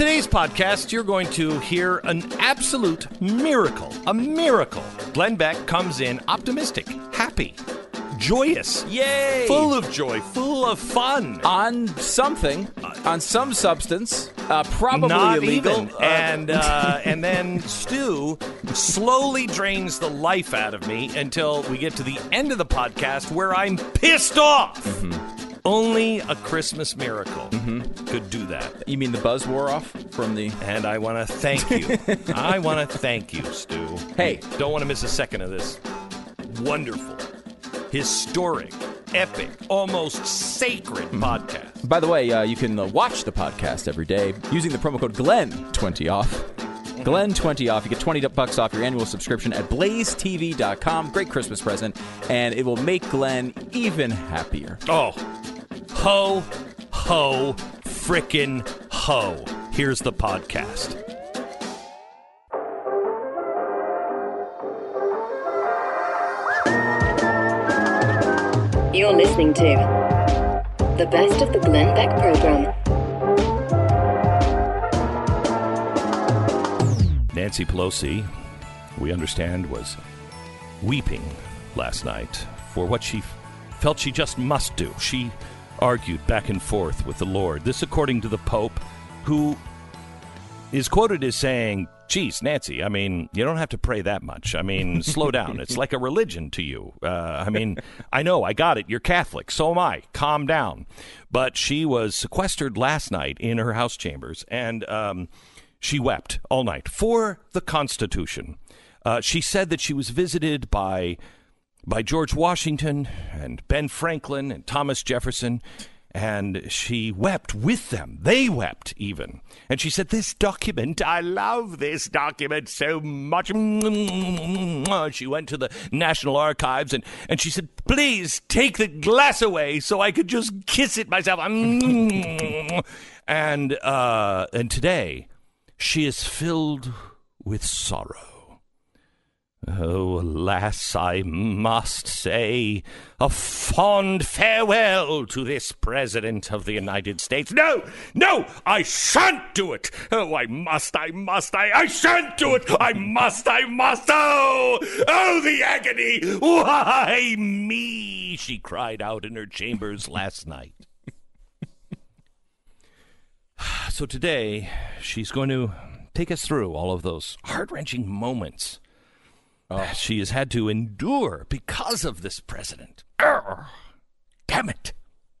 today's podcast, you're going to hear an absolute miracle, a miracle. Glenn Beck comes in optimistic, happy, joyous. Yay! Full of joy, full of fun. On something, on some substance, probably not illegal. And then Stu slowly drains the life out of me until we get to the end of the podcast where I'm pissed off. Mm-hmm. Only a Christmas miracle could do that. You mean the buzz wore off from the... And I want to thank you. I want to thank you, Stu. Hey. You don't want to miss a second of this. Wonderful, historic, epic, almost sacred podcast. By the way, you can watch the podcast every day using the promo code GLENN20OFF. GLENN20OFF. You get $20 off your annual subscription at blazetv.com. Great Christmas present, and it will make Glenn even happier. Oh, ho, ho, frickin' ho. Here's the podcast. You're listening to the best of the Glenn Beck program. Nancy Pelosi, we understand, was weeping last night for what she felt she just must do. She argued back and forth with the Lord. This according to the Pope, who is quoted as saying, geez, Nancy, I mean, you don't have to pray that much. I mean, slow down. It's like a religion to you. I mean, I know, I got it. You're Catholic. So am I. Calm down. But she was sequestered last night in her house chambers, and she wept all night for the Constitution. She said that she was visited by George Washington and Ben Franklin and Thomas Jefferson, and she wept with them. They wept even. And she said, this document, I love this document so much. She went to the National Archives, and she said, please take the glass away so I could just kiss it myself. And today... she is filled with sorrow. Oh, alas, I must say a fond farewell to this President of the United States. No, no, I shan't do it. Oh, I shan't do it. I must. Oh, the agony. Why me? She cried out in her chambers last night. So today, she's going to take us through all of those heart-wrenching moments that she has had to endure because of this president. Arrgh. Damn it.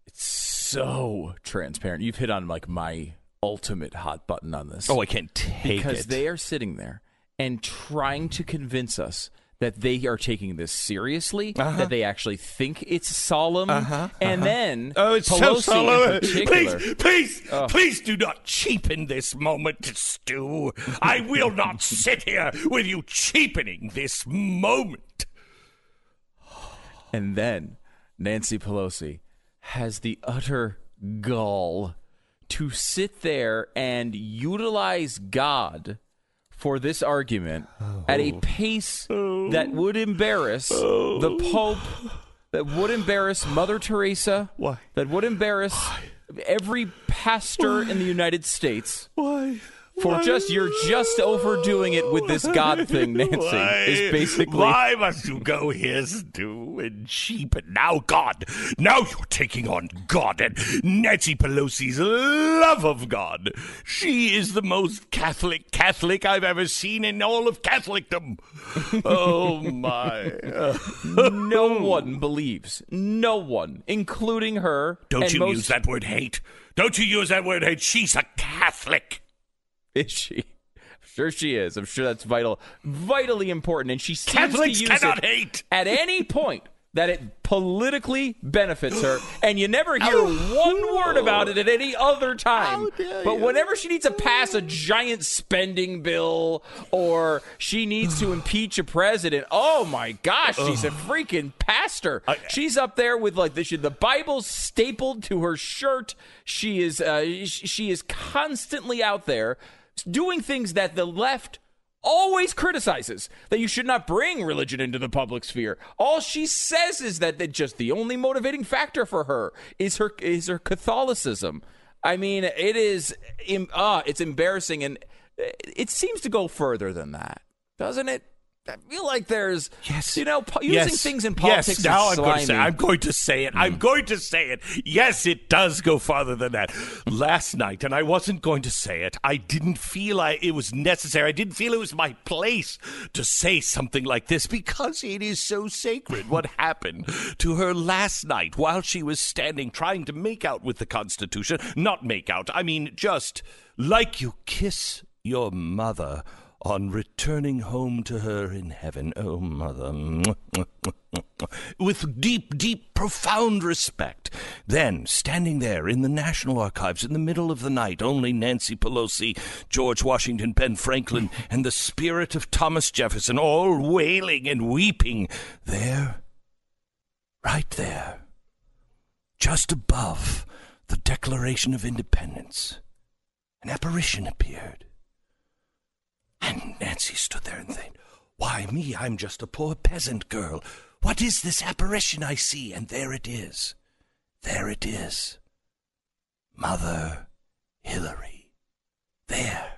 It's so transparent. You've hit on, like, my ultimate hot button on this. Oh, I can't take it. Because they are sitting there and trying to convince us that they are taking this seriously, that they actually think it's solemn, and then it's Pelosi so solemn. Please do not cheapen this moment, Stu. I will not sit here with you cheapening this moment. And then Nancy Pelosi has the utter gall to sit there and utilize God for this argument at a pace that would embarrass the Pope, that would embarrass Mother Teresa, that would embarrass every pastor in the United States. You're just overdoing it with this God thing, Nancy. Is basically why must you go here, Stu, and cheapen now God? Now you're taking on God and Nancy Pelosi's love of God. She is the most Catholic I've ever seen in all of Catholicdom. Oh my! No one believes. No one, including her. Use that word hate. Don't you use that word hate. She's a Catholic. Is she? I'm sure she is. I'm sure that's vitally important. And she seems Catholics to use it hate. At any point that it politically benefits her. And you never hear one word about it at any other time. But whenever she needs to pass a giant spending bill or she needs to impeach a president, oh my gosh, she's a freaking pastor. She's up there with like the Bible stapled to her shirt. She is constantly out there doing things that the left always criticizes, that you should not bring religion into the public sphere. All she says is that just the only motivating factor for her is her Catholicism. I mean, it is it's embarrassing, and it seems to go further than that, doesn't it? I feel like there's, using things in politics. Yes, now I'm going to say it. Yes, it does go farther than that. Last night, and I wasn't going to say it. I didn't feel it was necessary. I didn't feel it was my place to say something like this because it is so sacred. What happened to her last night while she was standing trying to make out with the Constitution? Not make out. I mean, just like you kiss your mother on returning home to her in heaven, oh, mother, with deep, deep, profound respect. Then, standing there in the National Archives in the middle of the night, only Nancy Pelosi, George Washington, Ben Franklin, and the spirit of Thomas Jefferson, all wailing and weeping, there, right there, just above the Declaration of Independence, an apparition appeared. And Nancy stood there and thought, why me? I'm just a poor peasant girl. What is this apparition I see? And there it is. There it is. Mother Hillary. There.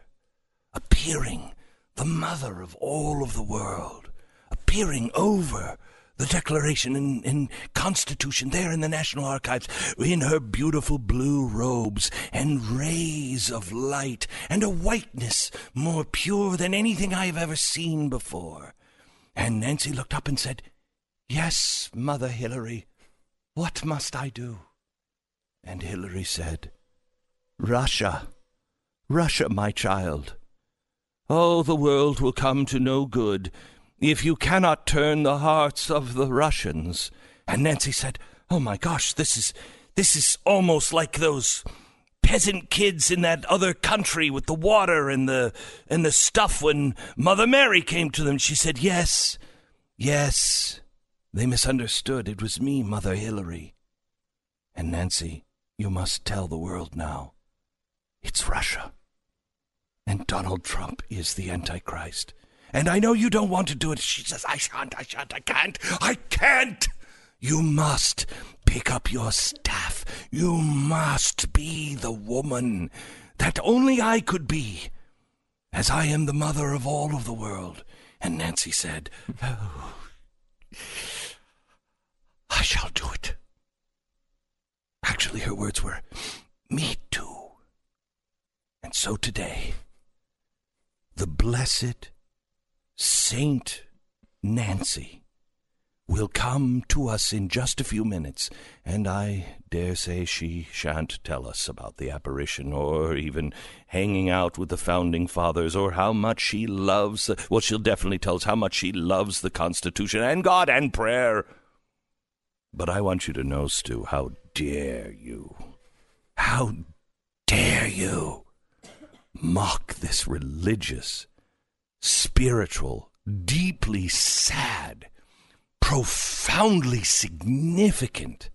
Appearing, the mother of all of the world. Appearing over the Declaration and Constitution there in the National Archives, in her beautiful blue robes and rays of light and a whiteness more pure than anything I have ever seen before. And Nancy looked up and said, "Yes, Mother Hillary, what must I do?" And Hillary said, "Russia, Russia, my child. Oh, the world will come to no good if you cannot turn the hearts of the Russians." And Nancy said, "Oh my gosh, this is almost like those peasant kids in that other country with the water and the stuff when Mother Mary came to them." She said, "Yes, yes, they misunderstood. It was me, Mother Hillary." And Nancy, you must tell the world now, it's Russia. And Donald Trump is the Antichrist. And I know you don't want to do it. She says, I can't. You must pick up your staff. You must be the woman that only I could be, as I am the mother of all of the world. And Nancy said, "Oh, I shall do it." Actually, her words were, "Me too." And so today, the blessed Saint Nancy will come to us in just a few minutes, and I dare say she shan't tell us about the apparition or even hanging out with the Founding Fathers or how much she loves. Well, she'll definitely tell us how much she loves the Constitution and God and prayer. But I want you to know, Stu, how dare you? How dare you mock this religious, spiritual, deeply sad, profoundly significant,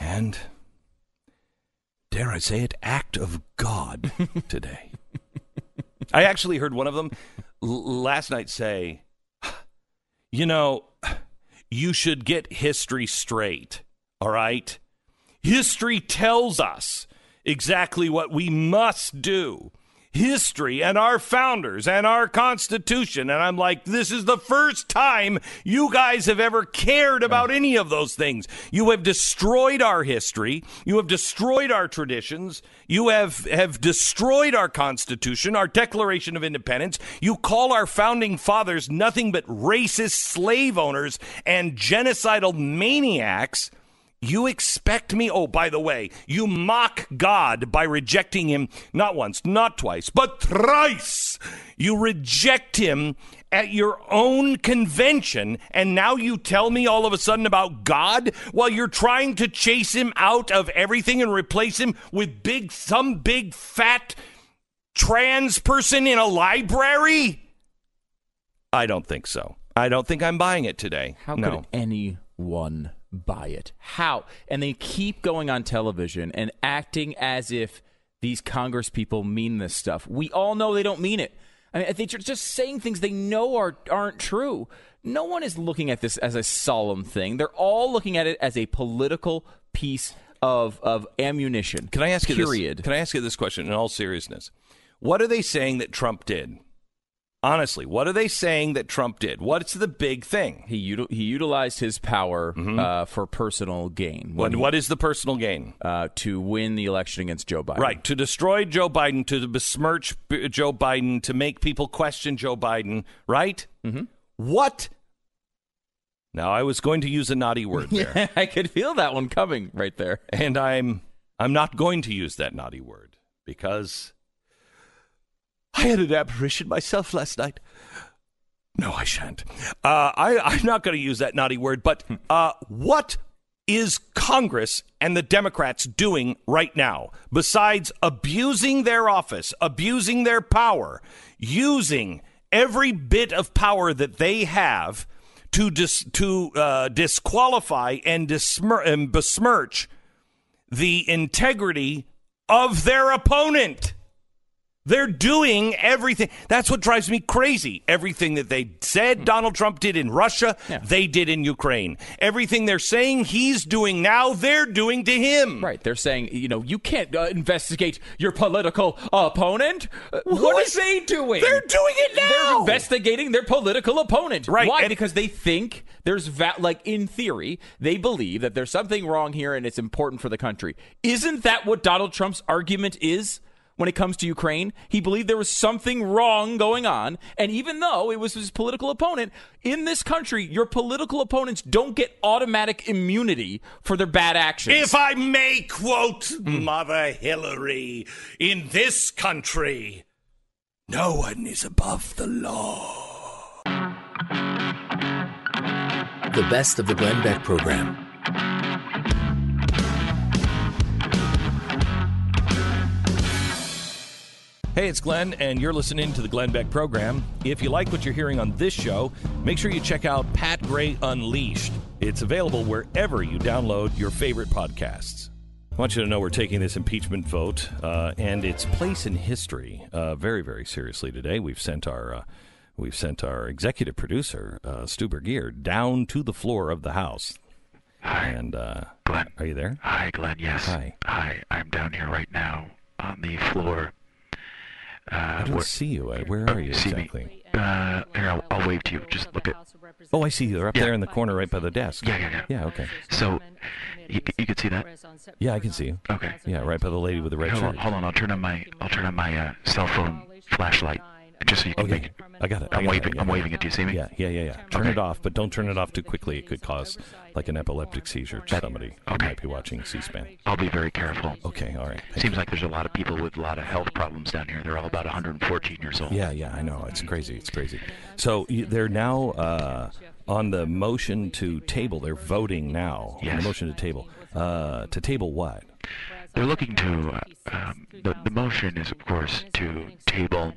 and, dare I say it, act of God today? I actually heard one of them last night say, you should get history straight, all right? History tells us exactly what we must do. History and our founders and our Constitution. And I'm like, this is the first time you guys have ever cared about any of those things. You have destroyed our history. You have destroyed our traditions. You have destroyed our Constitution, our Declaration of Independence. You call our Founding Fathers nothing but racist slave owners and genocidal maniacs. You expect me? Oh, by the way, you mock God by rejecting him not once, not twice, but thrice. You reject him at your own convention, and now you tell me all of a sudden about God while you're trying to chase him out of everything and replace him with some big fat trans person in a library? I don't think so. I don't think I'm buying it today. How could anyone buy it? How? And they keep going on television and acting as if these Congress people mean this stuff. We all know they don't mean it. I mean, they're just saying things they know aren't true. No one is looking at this as a solemn thing. They're all looking at it as a political piece of ammunition. Can I ask you this? Can I ask you this question in all seriousness? What are they saying that Trump did? Honestly, what are they saying that Trump did? What's the big thing? He utilized his power for personal gain. What is the personal gain? To win the election against Joe Biden. Right, to destroy Joe Biden, to besmirch Joe Biden, to make people question Joe Biden, right? Mm-hmm. What? Now, I was going to use a naughty word there. Yeah, I could feel that one coming right there. And I'm not going to use that naughty word because... I had an apparition myself last night. No, I shan't. I'm not going to use that naughty word, but what is Congress and the Democrats doing right now besides abusing their office, abusing their power, using every bit of power that they have to disqualify and besmirch the integrity of their opponent? They're doing everything. That's what drives me crazy. Everything that they said Donald Trump did in Russia, they did in Ukraine. Everything they're saying he's doing now, they're doing to him. Right. They're saying, you can't investigate your political opponent. What are they doing? They're doing it now. They're investigating their political opponent. Right. Why? Because they think there's, in theory, they believe that there's something wrong here and it's important for the country. Isn't that what Donald Trump's argument is? When it comes to Ukraine, he believed there was something wrong going on. And even though it was his political opponent, in this country, your political opponents don't get automatic immunity for their bad actions. If I may quote Mother Hillary, in this country, no one is above the law. The best of the Glenn Beck program. Hey, it's Glenn, and you're listening to the Glenn Beck program. If you like what you're hearing on this show, make sure you check out Pat Gray Unleashed. It's available wherever you download your favorite podcasts. I want you to know we're taking this impeachment vote and its place in history very, very seriously today. We've sent our executive producer, Stu Bergier, down to the floor of the House. Hi. And Glenn. Are you there? Hi, Glenn. Yes. Hi. I'm down here right now on the floor. I don't see you. Where are you exactly? Here, I'll wave to you. Just look at... Oh, I see you. They're up there in the corner right by the desk. Yeah. Yeah, okay. So, you can see that? Yeah, I can see you. Okay. Yeah, right by the lady with the red shirt. Hold on. I'll turn on my cell phone flashlight just so you can make it. I got it. I'm waving it. Do you see me? Yeah. Turn it off, but don't turn it off too quickly. It could cause, an epileptic seizure to somebody who might be watching C-SPAN. I'll be very careful. Okay, all right. Seems like there's a lot of people with a lot of health problems down here. They're all about 114 years old. Yeah, I know. It's crazy. So they're now on the motion to table. They're voting now on the motion to table. To table what? They're looking to, the motion is, of course, to table...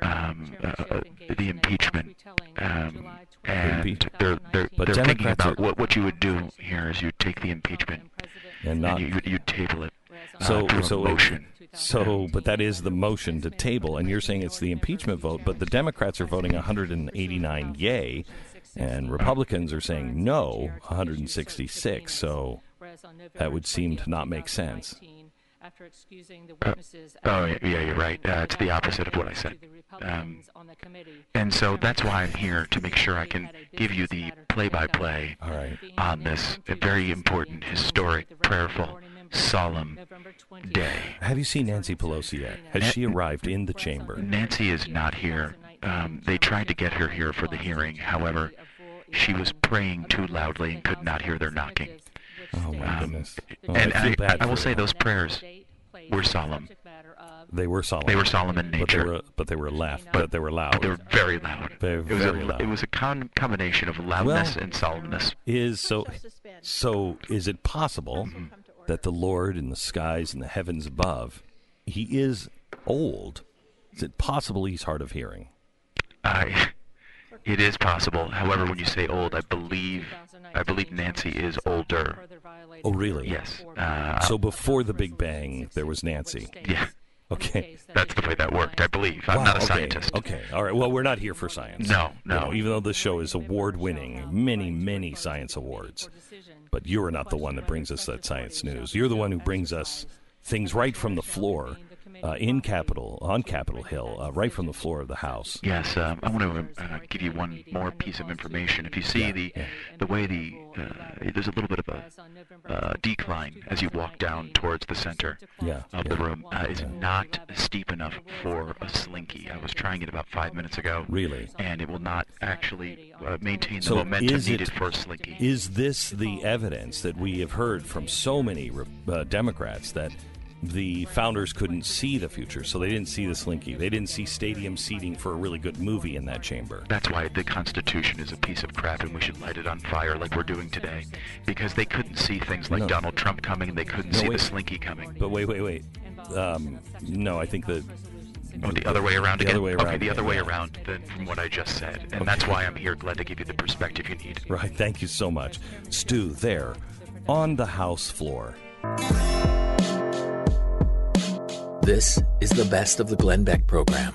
the impeachment, and they're thinking about what you would do here is you take the impeachment and you table it. So motion. But that is the motion to table, and you're saying it's the impeachment vote, but the Democrats are voting 189 yay, and Republicans are saying no, 166. So that would seem to not make sense. After excusing the witnesses you're right. It's the opposite of what I said. And so that's why I'm here, to make sure I can give you the play-by-play on this very important, historic, prayerful, solemn day. Have you seen Nancy Pelosi yet? Has she arrived in the chamber? Nancy is not here. They tried to get her here for the hearing. However, she was praying too loudly and could not hear their knocking. Oh, my goodness. And I will say those prayers were solemn. They were solemn. They were solemn in nature. But they were loud. But they were very loud. It was a combination of loudness and solemnness. So is it possible that the Lord in the skies and the heavens above, he is old? Is it possible he's hard of hearing? It is possible. However, when you say old, I believe Nancy is older. Oh, really? Yes. So before the Big Bang, there was Nancy. Yeah. Okay. That's the way that worked, I believe. I'm not a scientist. Okay. All right. Well, we're not here for science. No. You know, even though this show is award-winning, many, many science awards. But you are not the one that brings us that science news. You're the one who brings us things right from the floor. On Capitol Hill, right from the floor of the House. Yes, I want to give you one more piece of information. If you see the way there's a little bit of a decline as you walk down towards the center of the room. It's not steep enough for a slinky. I was trying it about 5 minutes ago. Really? And it will not actually maintain the momentum needed for a slinky. Is this the evidence that we have heard from so many Democrats that the founders couldn't see the future, so they didn't see the slinky. They didn't see stadium seating for a really good movie in that chamber. That's why the Constitution is a piece of crap and we should light it on fire like we're doing today. Because they couldn't see things like Donald Trump coming and they couldn't see the slinky coming. But wait. No, I think that... Oh, the other way around again? Okay, the other way around than from what I just said. And that's why I'm here, glad to give you the perspective you need. Right, thank you so much. Stu, there, on the House floor. This is the best of the Glenn Beck program.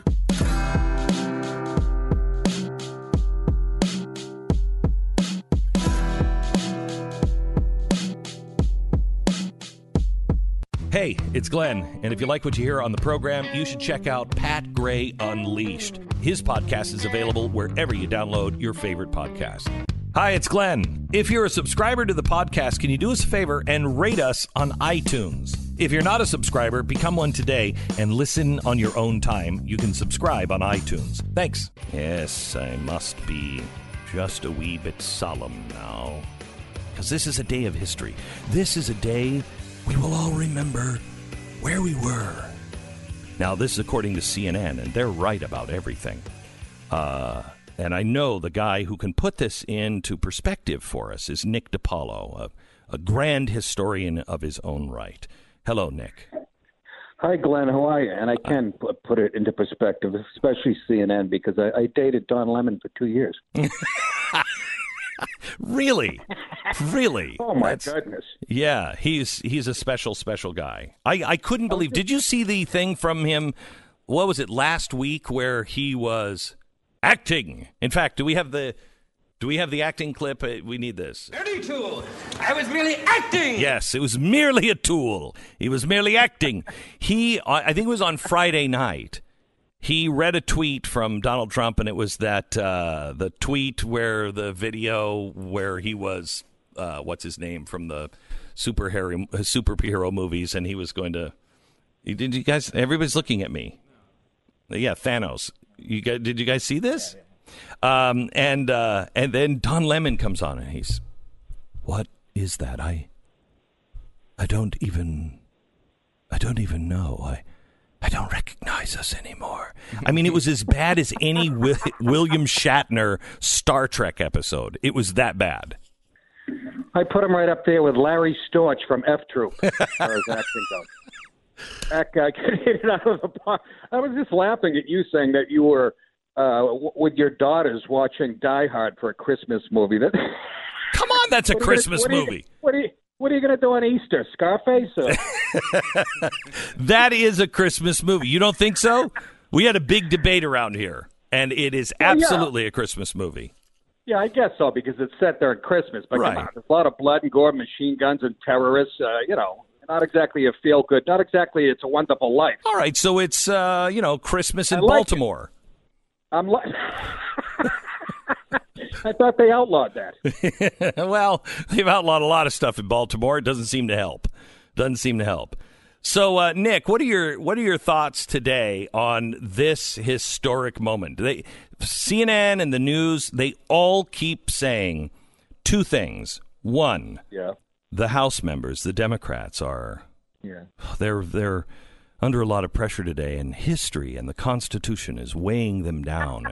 Hey, it's Glenn, and if you like what you hear on the program, you should check out Pat Gray Unleashed. His podcast is available wherever you download your favorite podcast. Hi, it's Glenn. If you're a subscriber to the podcast, can you do us a favor and rate us on iTunes? If you're not a subscriber, become one today and listen on your own time. You can subscribe on iTunes. Thanks. Yes, I must be just a wee bit solemn now, because this is a day of history. This is a day we will all remember where we were. Now, this is according to CNN, and they're right about everything. And I know the guy who can put this into perspective for us is Nick DiPaolo, a grand historian of his own right. Hello, Nick. Hi, Glenn. How are you? And I can put it into perspective, especially CNN, because I dated Don Lemon for 2 years. Really? Really? Oh, my goodness. Yeah, he's a special, special guy. I couldn't believe. Did you see the thing from him, what was it, last week where he was acting? In fact, do we have the acting clip? We need this. Merely a tool. I was merely acting. Yes, it was merely a tool. He was merely acting. He, I think it was on Friday night, he read a tweet from Donald Trump, and it was that the tweet where the video where he was, what's his name, from the superhero movies, and he was going to, did you guys, everybody's looking at me. Yeah, Thanos. You guys, did you guys see this? And then Don Lemon comes on and he's, what is that? I don't even know. I don't recognize us anymore. I mean, it was as bad as any William Shatner Star Trek episode. It was that bad. I put him right up there with Larry Storch from F Troop. That guy could hit it out of the park. I was just laughing at you saying that you were with your daughters watching Die Hard for a Christmas movie. That come on, that's a Christmas movie. What are you going to do on Easter, Scarface? Or... That is a Christmas movie. You don't think so? We had a big debate around here, and it is absolutely a Christmas movie. Yeah, I guess so, because it's set there at Christmas. But come on, there's a lot of blood and gore, machine guns, and terrorists. You know. Not exactly a feel-good. Not exactly It's a Wonderful Life. All right, so it's, Christmas in Baltimore. I thought they outlawed that. Well, they've outlawed a lot of stuff in Baltimore. It doesn't seem to help. So, Nick, what are your thoughts today on this historic moment? CNN and the news, they all keep saying two things. One, the House members, the Democrats, are they're under a lot of pressure today, and history and the Constitution is weighing them down.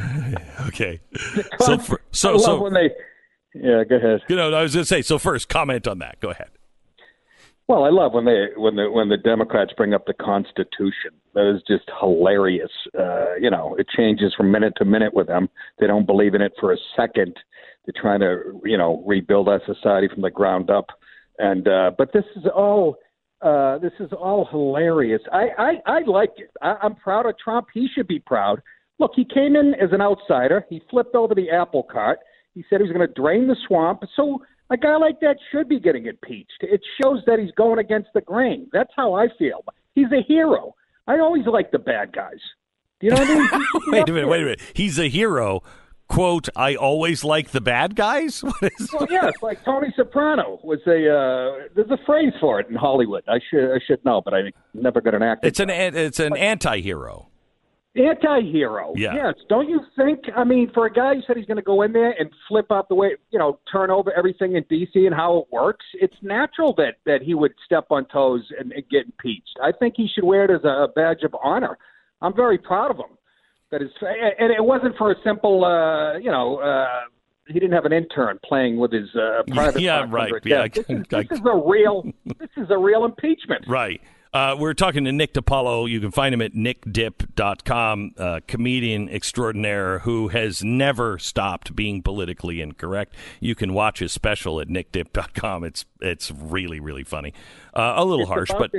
And okay, go ahead. You know, I was going to say. So first, comment on that. Go ahead. Well, I love when the Democrats bring up the Constitution. That is just hilarious. It changes from minute to minute with them. They don't believe in it for a second. They're trying to, rebuild our society from the ground up. And but this is all This is all hilarious. I like it. I'm proud of Trump. He should be proud. Look, he came in as an outsider. He flipped over the apple cart. He said he was going to drain the swamp. So a guy like that should be getting impeached. It shows that he's going against the grain. That's how I feel. He's a hero. I always like the bad guys. Do you know what I mean? Wait a minute. He's a hero. Quote, I always like the bad guys? What is well, yes, like Tony Soprano was a there's a phrase for it in Hollywood. I should know, but I never got an actor. It's an anti-hero. Anti-hero, yeah. Yes. Don't you think, I mean, for a guy who said he's going to go in there and flip out the way, you know, turn over everything in D.C. and how it works, it's natural that he would step on toes and get impeached. I think he should wear it as a badge of honor. I'm very proud of him. And it wasn't for a simple, he didn't have an intern playing with his private. Yeah, right. Yeah, this is a real impeachment. Right. We're talking to Nick DiPaolo. You can find him at nickdip.com, comedian extraordinaire who has never stopped being politically incorrect. You can watch his special at nickdip.com. It's really, really funny. A little harsh, but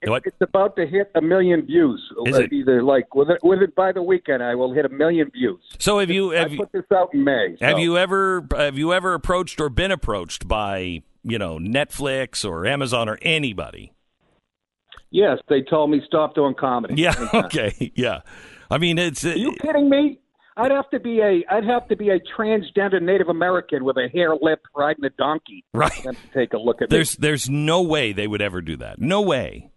it's about to hit 1 million views. Either like with it by the weekend, I will hit 1 million views. So have you put this out in May? So. Have you ever approached or been approached by Netflix or Amazon or anybody? Yes, they told me stop doing comedy. Yeah. Okay. Yeah. I mean, it's. Are you kidding me? I'd have to be a transgender Native American with a hair lip riding a donkey. Right. To take a look at. There's no way they would ever do that. No way.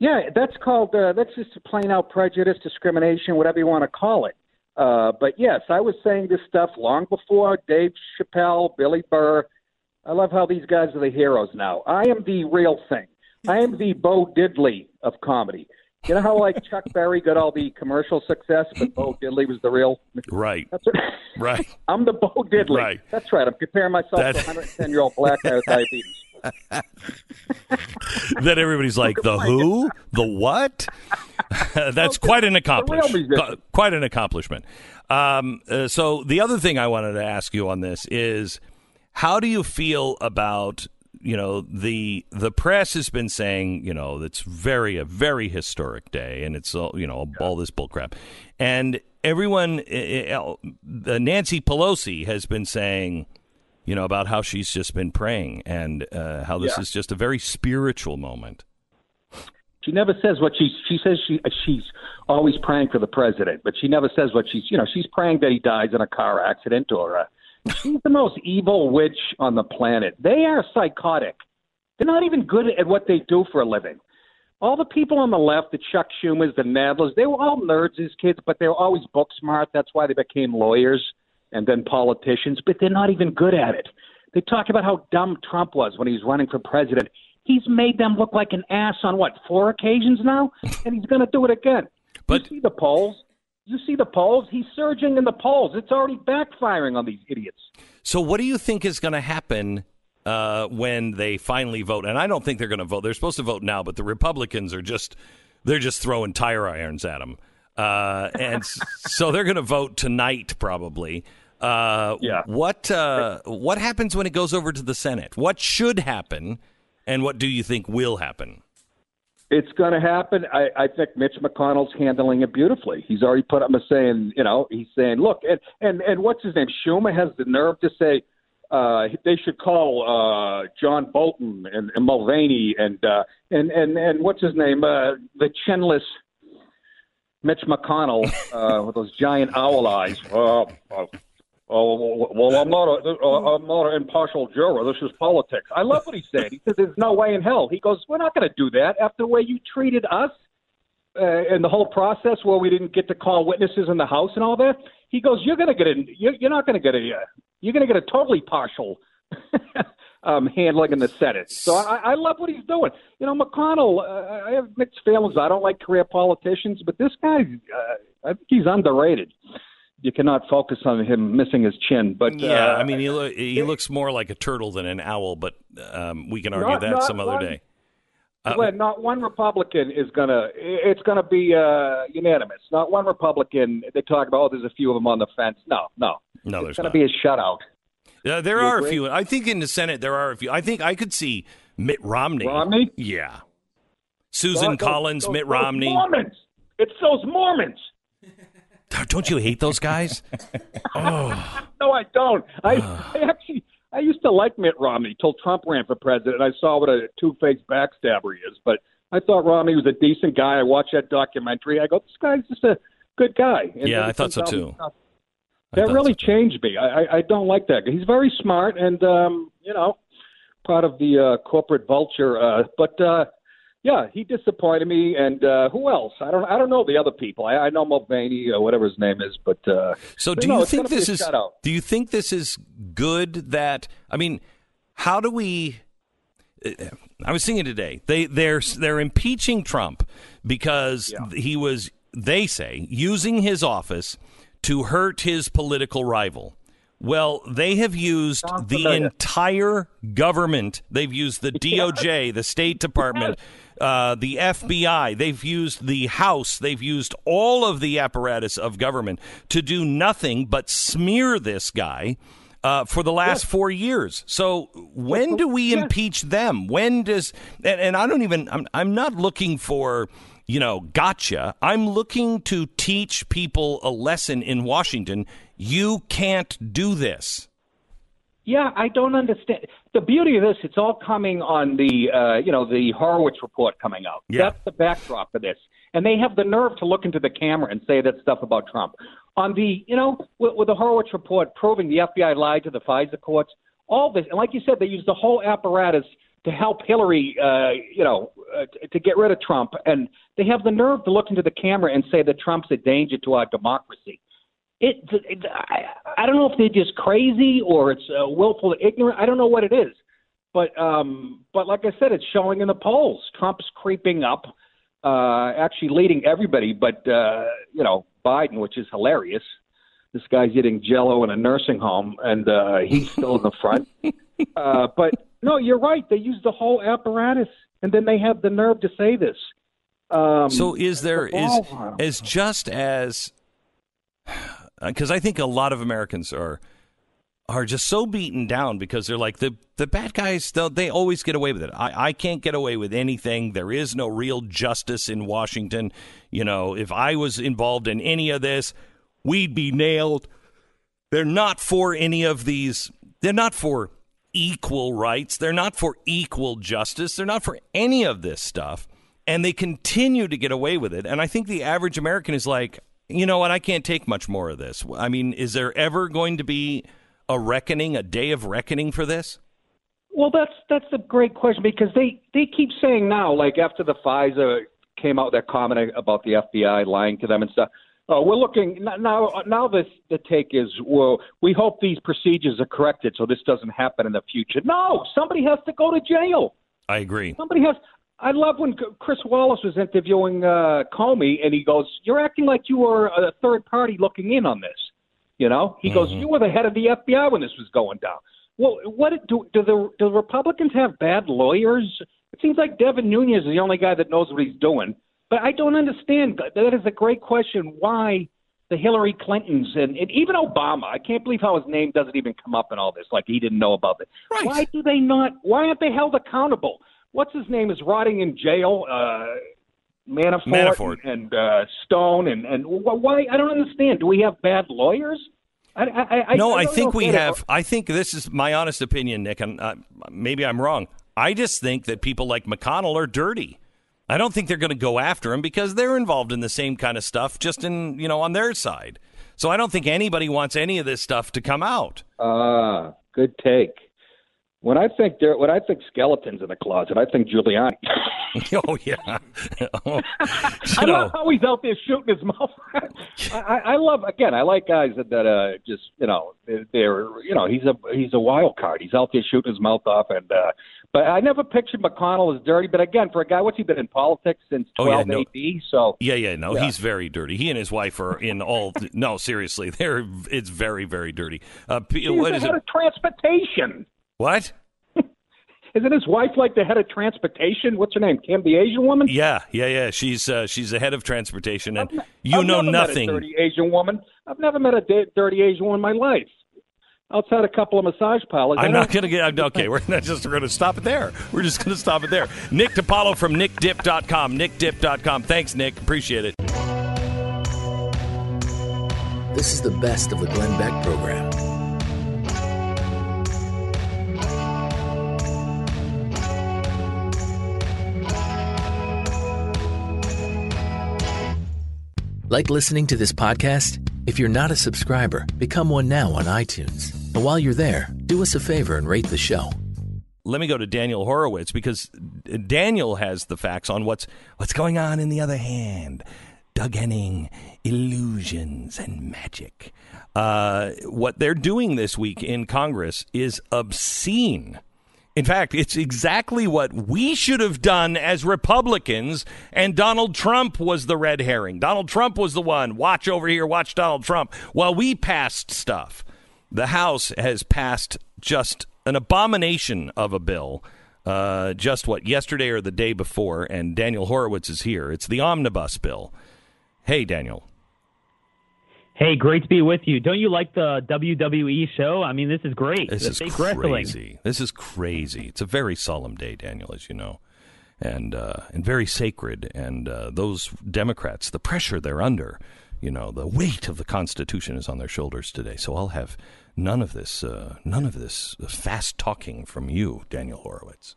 Yeah, that's called. That's just plain out prejudice, discrimination, whatever you want to call it. But yes, I was saying this stuff long before Dave Chappelle, Billy Burr. I love how these guys are the heroes now. I am the real thing. I am the Bo Diddley of comedy. You know how like Chuck Berry got all the commercial success, but Bo Diddley was the real. Right. That's right. I'm the Bo Diddley. Right. That's right. I'm comparing myself to a 110-year-old black guy with diabetes. Then everybody's like, the who? The what? That's quite an accomplishment. So the other thing I wanted to ask you on this is, how do you feel about? The press has been saying, it's a very historic day, and it's all, all this bullcrap. And everyone, Nancy Pelosi has been saying, about how she's just been praying and how this is just a very spiritual moment. She never says what she says. She's always praying for the president, but she never says what she's praying that he dies in a car accident or a. She's the most evil witch on the planet. They are psychotic. They're not even good at what they do for a living. All the people on the left, the Chuck Schumers, the Nadlers, they were all nerds as kids, but they were always book smart. That's why they became lawyers and then politicians, but they're not even good at it. They talk about how dumb Trump was when he was running for president. He's made them look like an ass on, 4 occasions now? And he's going to do it again. But you see the polls? He's surging in the polls. It's already backfiring on these idiots. So what do you think is going to happen when they finally vote? And I don't think they're going to vote. They're supposed to vote now, but the Republicans are just throwing tire irons at them. And so they're going to vote tonight, probably. Yeah. What happens when it goes over to the Senate? What should happen, and what do you think will happen? It's going to happen. I think Mitch McConnell's handling it beautifully. He's already put up a saying, he's saying, look, and what's his name? Schumer has the nerve to say they should call John Bolton and Mulvaney and what's his name? The chinless Mitch McConnell with those giant owl eyes. I'm not an impartial juror. This is politics. I love what he said. He says there's no way in hell. He goes, we're not going to do that after the way you treated us and the whole process where we didn't get to call witnesses in the house and all that. He goes, you're going to get a totally partial handling in the Senate. So I love what he's doing. McConnell, I have mixed feelings. I don't like career politicians, but this guy, I think he's underrated. You cannot focus on him missing his chin. But yeah, I mean, he looks more like a turtle than an owl, but we can argue that some other day. Glenn, not one Republican is going to – it's going to be unanimous. Not one Republican – they talk about, there's a few of them on the fence. No, there's going to be a shutout. Yeah, there are a few. I think in the Senate there are a few. I think I could see – Mitt Romney. Romney? Yeah. Susan Collins, Mitt Romney. Mormons. It's those Mormons. Don't you hate those guys? Oh. No, I don't. I used to like Mitt Romney till Trump ran for president, and I saw what a two-faced backstabber he is. But I thought Romney was a decent guy. I watched that documentary. I go, this guy's just a good guy. And yeah, I thought so, too. That really changed me. I don't like that guy. He's very smart and, part of the corporate vulture. Yeah, he disappointed me, and who else? I don't know the other people. I know Mulvaney or whatever his name is, but do you think this is good? That how do we? I was thinking today they're impeaching Trump because he was, they say, using his office to hurt his political rival. Well, they have used the entire government. They've used the DOJ, the State Department, the FBI. They've used the House. They've used all of the apparatus of government to do nothing but smear this guy for the last 4 years. So when do we impeach them? When does and I don't even I'm not looking for, gotcha. I'm looking to teach people a lesson in Washington. You can't do this. Yeah, I don't understand. The beauty of this, it's all coming on the, the Horowitz report coming out. Yeah. That's the backdrop of this. And they have the nerve to look into the camera and say that stuff about Trump. On the, with the Horowitz report proving the FBI lied to the FISA courts, all this. And like you said, they used the whole apparatus to help Hillary, to get rid of Trump. And they have the nerve to look into the camera and say that Trump's a danger to our democracy. I don't know if they're just crazy or it's willful ignorance. I don't know what it is, but like I said, it's showing in the polls. Trump's creeping up, actually leading everybody, but Biden, which is hilarious. This guy's eating Jell-O in a nursing home, and he's still in the front. But no, you're right. They used the whole apparatus, and then they have the nerve to say this. So is just as. Because I think a lot of Americans are just so beaten down because they're like the bad guys, they always get away with it. I can't get away with anything. There is no real justice in Washington. If I was involved in any of this, we'd be nailed. They're not for any of these. They're not for equal rights. They're not for equal justice. They're not for any of this stuff. And they continue to get away with it. And I think the average American is like, you know what? I can't take much more of this. I mean, is there ever going to be a reckoning, a day of reckoning for this? Well, that's a great question because they keep saying now, like after the FISA came out, that comment about the FBI lying to them and stuff. Oh, we're looking now. The take is, well, we hope these procedures are corrected so this doesn't happen in the future. No, somebody has to go to jail. I agree. Somebody has. I love when Chris Wallace was interviewing Comey, and he goes, "You're acting like you were a third party looking in on this." He goes, "You were the head of the FBI when this was going down." Well, what do the Republicans have bad lawyers? It seems like Devin Nunes is the only guy that knows what he's doing. But I don't understand. That is a great question. Why the Hillary Clintons and even Obama? I can't believe how his name doesn't even come up in all this. Like he didn't know about it. Right. Why do they not? Why aren't they held accountable? What's his name is rotting in jail, Manafort. and Stone, and why? I don't understand. Do we have bad lawyers? I think this is my honest opinion, Nick, and maybe I'm wrong. I just think that people like McConnell are dirty. I don't think they're going to go after him because they're involved in the same kind of stuff, just in on their side. So I don't think anybody wants any of this stuff to come out. Good take. When I think skeletons in the closet, I think Giuliani. Oh yeah. I love how he's out there shooting his mouth. I like guys that just he's a wild card. He's out there shooting his mouth off, and but I never pictured McConnell as dirty. But again, for a guy, what's he been in politics since 12 A.D.? So he's very dirty. He and his wife are in all. No, seriously, it's very, very dirty. He's the head of transportation. What? Isn't his wife like the head of transportation? What's her name? Kim, the Asian woman? Yeah. She's the head of transportation, and I've never met a dirty Asian woman in my life. outside a couple of massage parlors. Okay, we're not just going to stop it there. We're just going to stop it there. Nick DiPaolo from nickdip.com, nickdip.com. Thanks, Nick. Appreciate it. This is the best of the Glenn Beck program. Like listening to this podcast? If you're not a subscriber, become one now on iTunes. And while you're there, do us a favor and rate the show. Let me go to Daniel Horowitz, because Daniel has the facts on what's going on in the other hand. Doug Henning, illusions and magic. What they're doing this week in Congress is obscene. In fact, it's exactly what we should have done as Republicans, and Donald Trump was the red herring. Donald Trump was the one, watch over here, watch Donald Trump. Well, we passed stuff. The House has passed just an abomination of a bill, yesterday or the day before, and Daniel Horowitz is here. It's the omnibus bill. Hey, Daniel. Hey, great to be with you. Don't you like the WWE show? I mean, this is great. This is crazy. It's a very solemn day, Daniel, as you know, and very sacred. And those Democrats, the pressure they're under, you know, the weight of the Constitution is on their shoulders today. So I'll have none of this fast talking from you, Daniel Horowitz.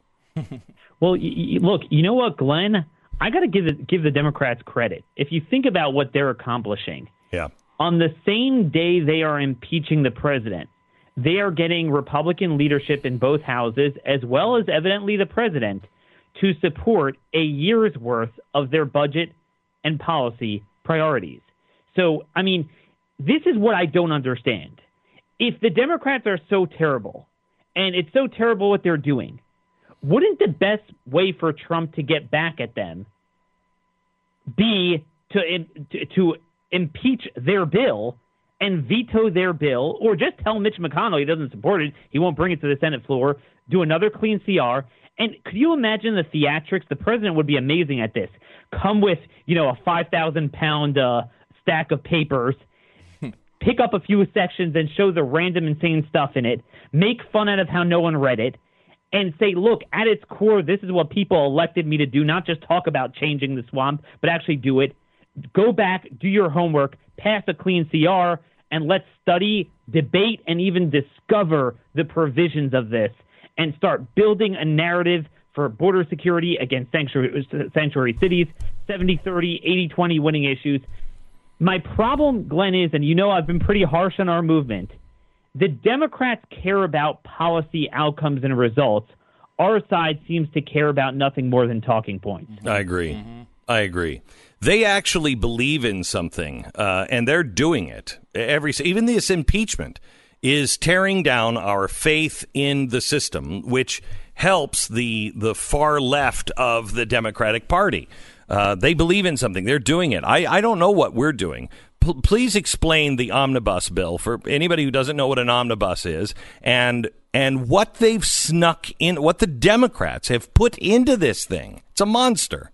Well, look, you know what, Glenn? I got to give the Democrats credit. If you think about what they're accomplishing, yeah. On the same day they are impeaching the president, they are getting Republican leadership in both houses, as well as evidently the president, to support a year's worth of their budget and policy priorities. So, I mean, this is what I don't understand. If the Democrats are so terrible, and it's so terrible what they're doing, wouldn't the best way for Trump to get back at them be to impeach their bill and veto their bill, or just tell Mitch McConnell he doesn't support it, he won't bring it to the Senate floor, do another clean CR? And could you imagine the theatrics? The president would be amazing at this. Come with, you know, a 5,000-pound stack of papers, pick up a few sections and show the random insane stuff in it, make fun out of how no one read it, and say, look, at its core, this is what people elected me to do, not just talk about changing the swamp, but actually do it. Go back, do your homework, pass a clean CR, and let's study, debate, and even discover the provisions of this and start building a narrative for border security against sanctuary cities, 70-30, 80-20 winning issues. My problem, Glenn, is, and you know I've been pretty harsh on our movement, the Democrats care about policy outcomes and results. Our side seems to care about nothing more than talking points. I agree. They actually believe in something, and they're doing it. Even this impeachment is tearing down our faith in the system, which helps the far left of the Democratic Party. They believe in something. They're doing it. I don't know what we're doing. Please explain the omnibus bill for anybody who doesn't know what an omnibus is, and what they've snuck in, what the Democrats have put into this thing. It's a monster.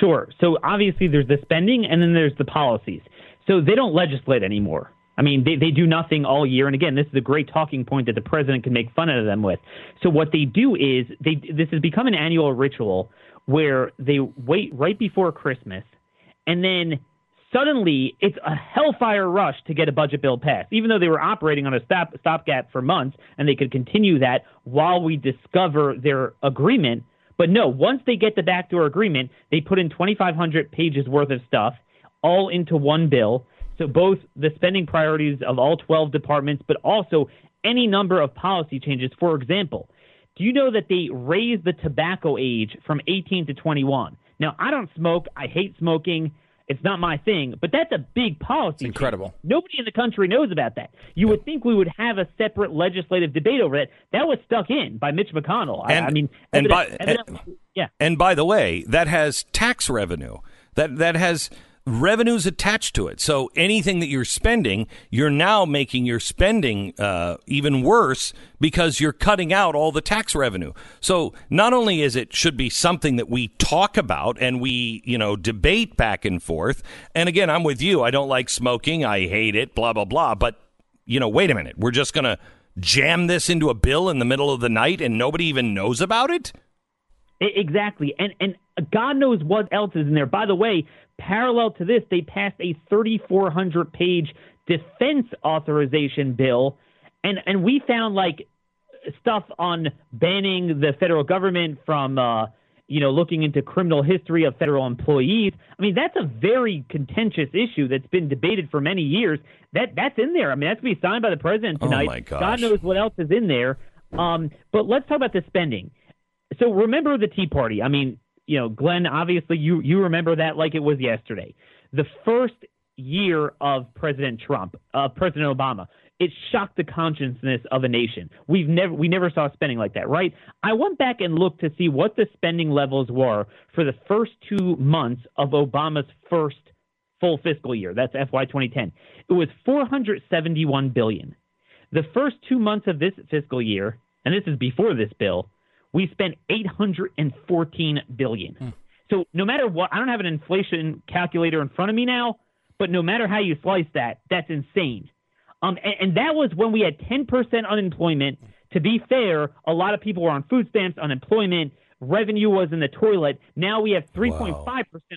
Sure. So obviously there's the spending and then there's the policies. So they don't legislate anymore. I mean, they do nothing all year. And again, this is a great talking point that the president can make fun of them with. So what they do is this has become an annual ritual where they wait right before Christmas, and then suddenly it's a hellfire rush to get a budget bill passed, even though they were operating on a stopgap for months and they could continue that while we discover their agreement. But no, once they get the backdoor agreement, they put in 2,500 pages worth of stuff all into one bill. So both the spending priorities of all 12 departments, but also any number of policy changes. For example, do you know that they raised the tobacco age from 18 to 21? Now, I don't smoke. I hate smoking. It's not my thing, but that's a big policy. It's incredible. Change. Nobody in the country knows about that. You would think we would have a separate legislative debate over that. That was stuck in by Mitch McConnell. And by the way, that has tax revenue. That has revenues attached to it. So anything that you're spending, you're now making your spending even worse because you're cutting out all the tax revenue. So not only is it should be something that we talk about and we, you know, debate back and forth. And again, I'm with you. I don't like smoking. I hate it, blah, blah, blah. But you know, wait a minute, we're just going to jam this into a bill in the middle of the night and nobody even knows about it? Exactly. And God knows what else is in there. By the way, parallel to this, they passed a 3,400-page defense authorization bill. And we found like stuff on banning the federal government from, looking into criminal history of federal employees. I mean, that's a very contentious issue that's been debated for many years. That's in there. I mean, that's going to be signed by the president tonight. Oh my gosh. God knows what else is in there. But let's talk about the spending. So remember the Tea Party. I mean, Glenn, obviously you remember that like it was yesterday. The first year of President Trump, President Obama, it shocked the consciousness of a nation. We never saw spending like that, right? I went back and looked to see what the spending levels were for the first 2 months of Obama's first full fiscal year. That's FY 2010. It was $471 billion. The first 2 months of this fiscal year, and this is before this bill, we spent $814 billion. So no matter what, I don't have an inflation calculator in front of me now, but no matter how you slice that, that's insane. And that was when we had 10% unemployment. To be fair, a lot of people were on food stamps, unemployment, revenue was in the toilet. Now we have 3.5%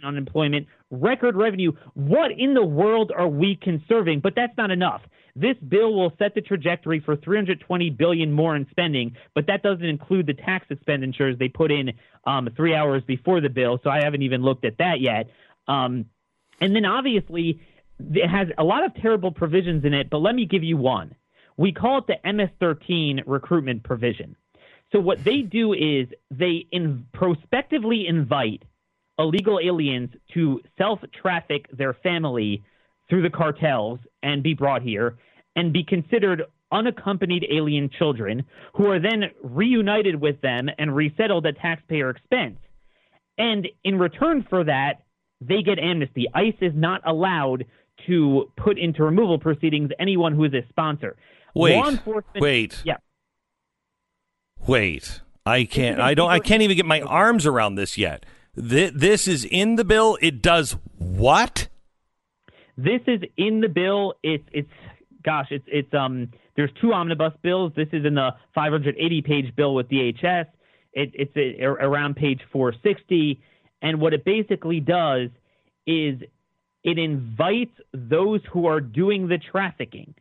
unemployment, record revenue. What in the world are we conserving? But that's not enough. This bill will set the trajectory for $320 billion more in spending, but that doesn't include the tax expenditures they put in 3 hours before the bill, so I haven't even looked at that yet. And then obviously – it has a lot of terrible provisions in it, but let me give you one. We call it the MS-13 recruitment provision. So what they do is they prospectively invite illegal aliens to self-traffic their family through the cartels and be brought here and be considered unaccompanied alien children who are then reunited with them and resettled at taxpayer expense. And in return for that, they get amnesty. ICE is not allowed to put into removal proceedings anyone who is a sponsor. Wait. I can't even get my arms around this yet. This is in the bill. It does what? This is in the bill. It's there's two omnibus bills. This is in the 580-page bill with DHS. It's around page 460. And what it basically does is it invites those who are doing the trafficking,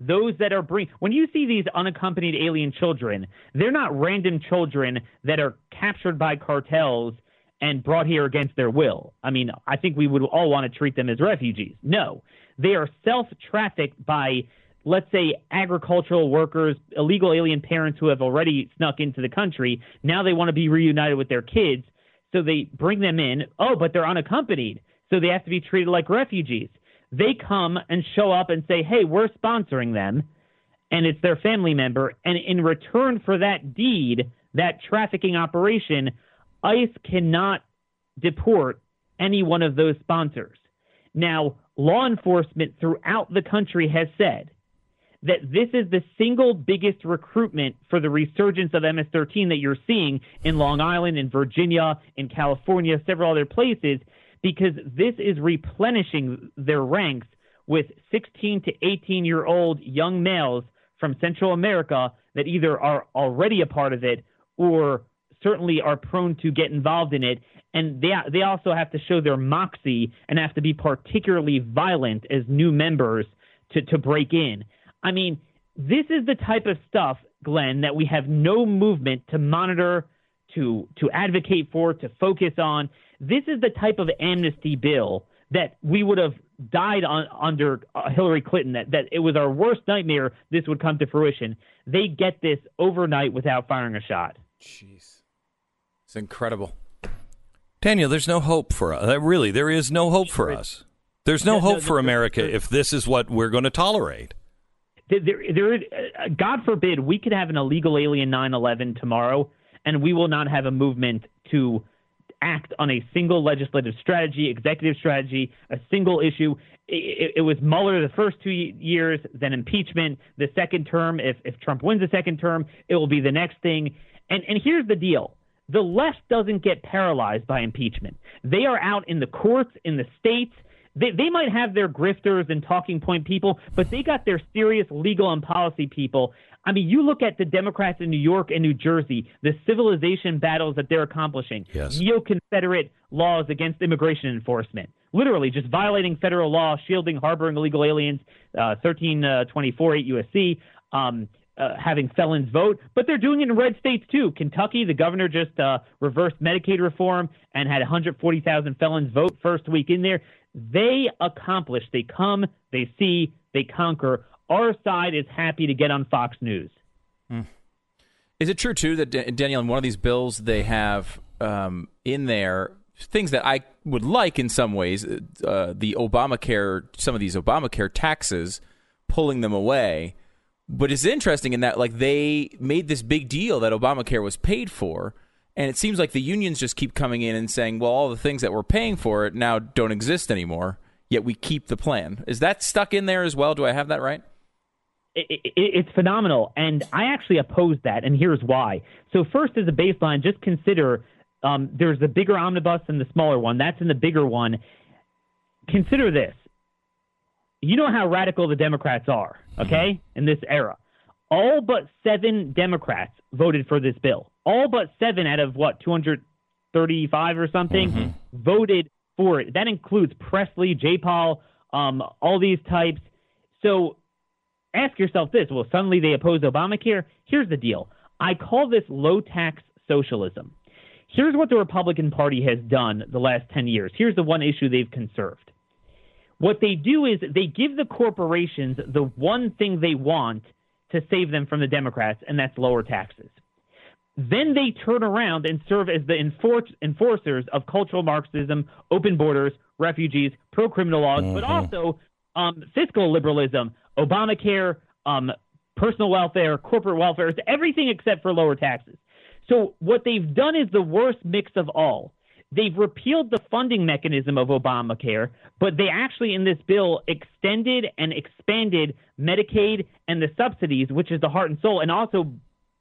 those that are when you see these unaccompanied alien children, they're not random children that are captured by cartels and brought here against their will. I mean, I think we would all want to treat them as refugees. No, they are self-trafficked by, let's say, agricultural workers, illegal alien parents who have already snuck into the country. Now they want to be reunited with their kids. So they bring them in. Oh, but they're unaccompanied, so they have to be treated like refugees. They come and show up and say, hey, we're sponsoring them, and it's their family member. And in return for that deed, that trafficking operation, ICE cannot deport any one of those sponsors. Now, law enforcement throughout the country has said that this is the single biggest recruitment for the resurgence of MS-13 that you're seeing in Long Island, in Virginia, in California, several other places, because this is replenishing their ranks with 16 to 18-year-old young males from Central America that either are already a part of it or certainly are prone to get involved in it. And they also have to show their moxie and have to be particularly violent as new members to break in. I mean, this is the type of stuff, Glenn, that we have no movement to monitor, to advocate for, to focus on. This is the type of amnesty bill that we would have died on under Hillary Clinton, that it was our worst nightmare this would come to fruition. They get this overnight without firing a shot. Jeez. It's incredible. Daniel, there's no hope for us. Really, there is no hope for us. There's no hope for America if this is what we're going to tolerate. There, God forbid, we could have an illegal alien 9/11 tomorrow, and we will not have a movement to act on a single legislative strategy, executive strategy, a single issue. It was Mueller the first 2 years, then impeachment the second term. If Trump wins the second term, it will be the next thing. And here's the deal. The left doesn't get paralyzed by impeachment. They are out in the courts, in the states. They might have their grifters and talking point people, but they got their serious legal and policy people. I mean, you look at the Democrats in New York and New Jersey, the civilization battles that they're accomplishing, yes. Neo-Confederate laws against immigration enforcement, literally just violating federal law, shielding, harboring illegal aliens, 1324, 8 U.S.C., having felons vote, but they're doing it in red states too. Kentucky, the governor just reversed Medicaid reform and had 140,000 felons vote first week in there. They accomplish. They come, they see, they conquer. Our side is happy to get on Fox News. Mm. Is it true, too, that, Daniel, in one of these bills they have in there things that I would like in some ways, the Obamacare, some of these Obamacare taxes, pulling them away. But it's interesting in that, like, they made this big deal that Obamacare was paid for, and it seems like the unions just keep coming in and saying, well, all the things that we're paying for it now don't exist anymore, yet we keep the plan. Is that stuck in there as well? Do I have that right? It's phenomenal, and I actually oppose that, and here's why. So first, as a baseline, just consider there's the bigger omnibus and the smaller one. That's in the bigger one. Consider this. You know how radical the Democrats are, okay, in this era. All but 7 Democrats voted for this bill. All but 7 out of, what, 235 or something voted for it. That includes Presley, J. Paul, all these types. So ask yourself this. Well, suddenly they oppose Obamacare. Here's the deal. I call this low-tax socialism. Here's what the Republican Party has done the last 10 years. Here's the one issue they've conserved. What they do is they give the corporations the one thing they want to save them from the Democrats, and that's lower taxes. Then they turn around and serve as the enforcers of cultural Marxism, open borders, refugees, pro-criminal laws, but also fiscal liberalism, Obamacare, personal welfare, corporate welfare, it's everything except for lower taxes. So what they've done is the worst mix of all. They've repealed the funding mechanism of Obamacare, but they actually in this bill extended and expanded Medicaid and the subsidies, which is the heart and soul, and also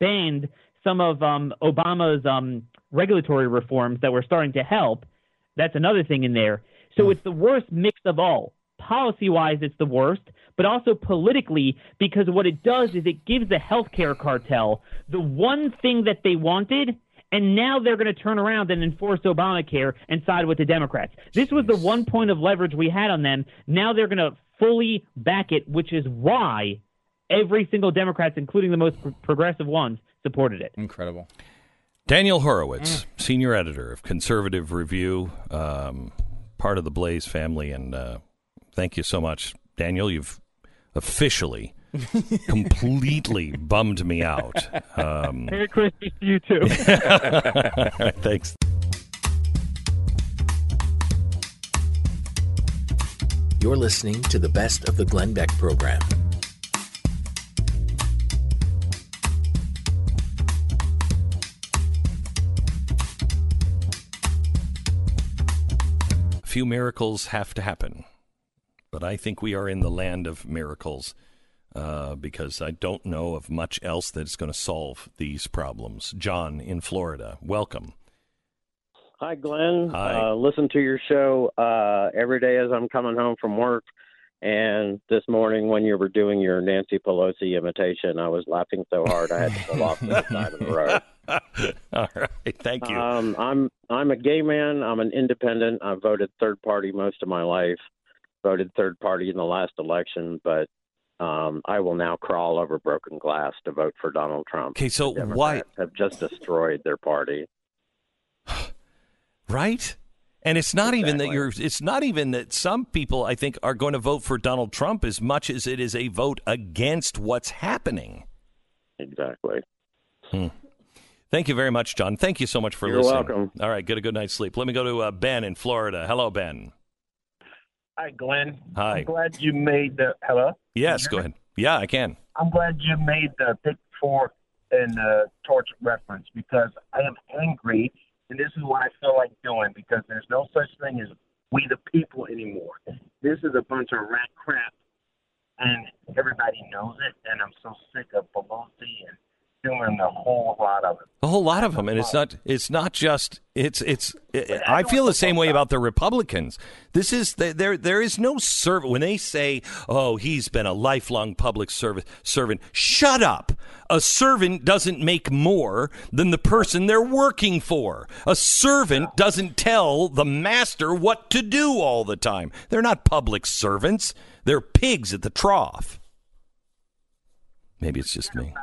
banned some of Obama's regulatory reforms that were starting to help. That's another thing in there. So it's the worst mix of all. Policy-wise, it's the worst, but also politically, because what it does is it gives the healthcare cartel the one thing that they wanted, and now they're going to turn around and enforce Obamacare and side with the Democrats. This was the one point of leverage we had on them. Now they're going to fully back it, which is why every single Democrat, including the most progressive ones, supported it. Incredible. Daniel Horowitz, senior editor of Conservative Review, part of the Blaze family, and thank you so much, Daniel. You've officially completely bummed me out. Merry Christmas to you too. Thanks. You're listening to the best of the Glenn Beck program. A few miracles have to happen, but I think we are in the land of miracles. Because I don't know of much else that's going to solve these problems. John in Florida, welcome. Hi, Glenn. Hi. Listen to your show every day as I'm coming home from work. And this morning when you were doing your Nancy Pelosi imitation, I was laughing so hard I had to pull off to the side of the road. All right. Thank you. I'm a gay man. I'm an independent. I voted third party most of my life, voted third party in the last election, but I will now crawl over broken glass to vote for Donald Trump. Okay, so why have just destroyed their party? Right? And it's not even that it's not even that some people I think are going to vote for Donald Trump as much as it is a vote against what's happening. Exactly. Thank you very much, John. Thank you so much for listening. You're welcome. All right, get a good night's sleep. Let me go to Ben in Florida. Hello, Ben. Hi, Glenn. Hi. I'm glad you made the hello. Yes, go ahead. Yeah, I can. I'm glad you made the pick fork and the torch reference because I am angry, and this is what I feel like doing because there's no such thing as we the people anymore. This is a bunch of rat crap, and everybody knows it. And I'm so sick of Pelosi and consuming a whole lot of it. A whole lot of them, and it's not just. I feel the same way about the Republicans. This is there is no servant. When they say, "Oh, he's been a lifelong public servant," shut up. A servant doesn't make more than the person they're working for. A servant doesn't tell the master what to do all the time. They're not public servants. They're pigs at the trough. Maybe it's just me.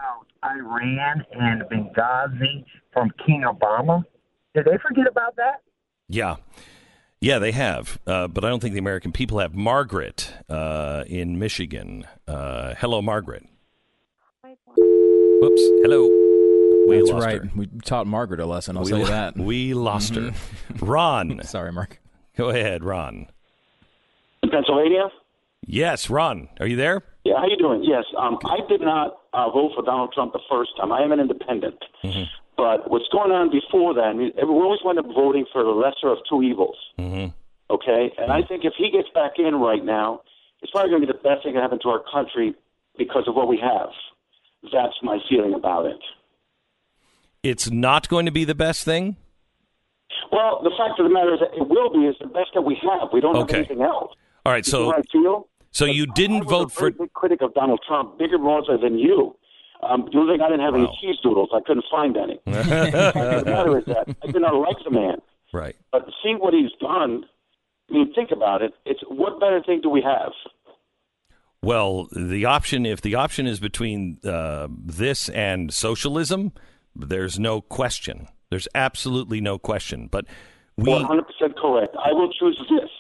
Iran and Benghazi from King Obama. Did they forget about that? Yeah, they have. But I don't think the American people have. Margaret in Michigan. Hello, Margaret. Whoops. Hello. That's right. We taught Margaret a lesson. I'll say that. We lost her. Ron. Sorry, Mark. Go ahead, Ron. Pennsylvania? Yes, Ron. Are you there? Yeah, how you doing? Yes, I did not vote for Donald Trump the first time. I am an independent. Mm-hmm. But what's going on before that, I mean, we always wind up voting for the lesser of two evils, okay? And I think if he gets back in right now, it's probably going to be the best thing that happened to our country because of what we have. That's my feeling about it. It's not going to be the best thing? Well, the fact of the matter is that it will be. It's the best that we have. We don't have anything else. All right, so... So you didn't vote for... I was a big critic of Donald Trump, bigger than you. The only thing, I didn't have any cheese doodles. I couldn't find any. The matter is that I did not like the man. Right. But seeing what he's done, I mean, think about it. It's what better thing do we have? Well, the option, if the option is between this and socialism, there's no question. There's absolutely no question. But we... 100% correct. I will choose this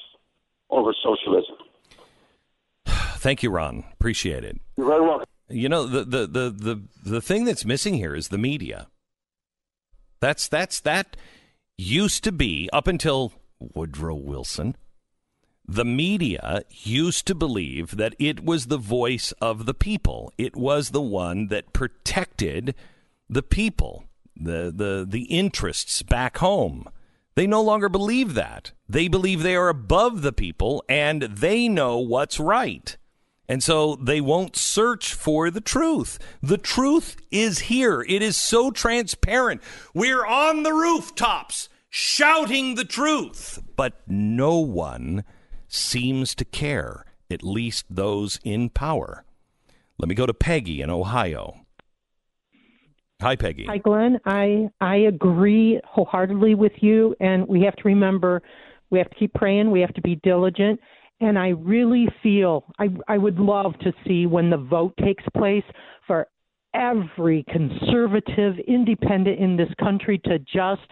over socialism. Thank you, Ron. Appreciate it. You're very welcome. You know, the thing that's missing here is the media. That used to be, up until Woodrow Wilson, the media used to believe that it was the voice of the people. It was the one that protected the people, the interests back home. They no longer believe that. They believe they are above the people and they know what's right. And so they won't search for the truth. The truth is here. It is so transparent. We're on the rooftops shouting the truth. But no one seems to care, at least those in power. Let me go to Peggy in Ohio. Hi, Peggy. Hi, Glenn. I agree wholeheartedly with you. And we have to remember, we have to keep praying. We have to be diligent. And I really feel I would love to see when the vote takes place for every conservative independent in this country to just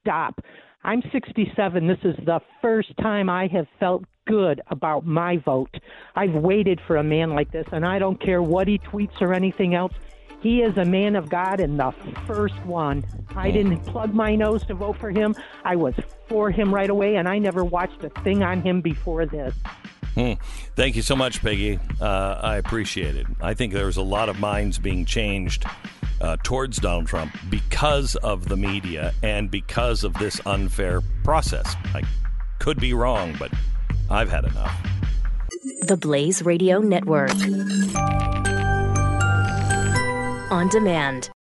stop. I'm 67. This is the first time I have felt good about my vote. I've waited for a man like this, and I don't care what he tweets or anything else. He is a man of God and the first one. I didn't plug my nose to vote for him. I was for him right away, and I never watched a thing on him before this. Thank you so much, Peggy. I appreciate it. I think there's a lot of minds being changed towards Donald Trump because of the media and because of this unfair process. I could be wrong, but I've had enough. The Blaze Radio Network. On demand.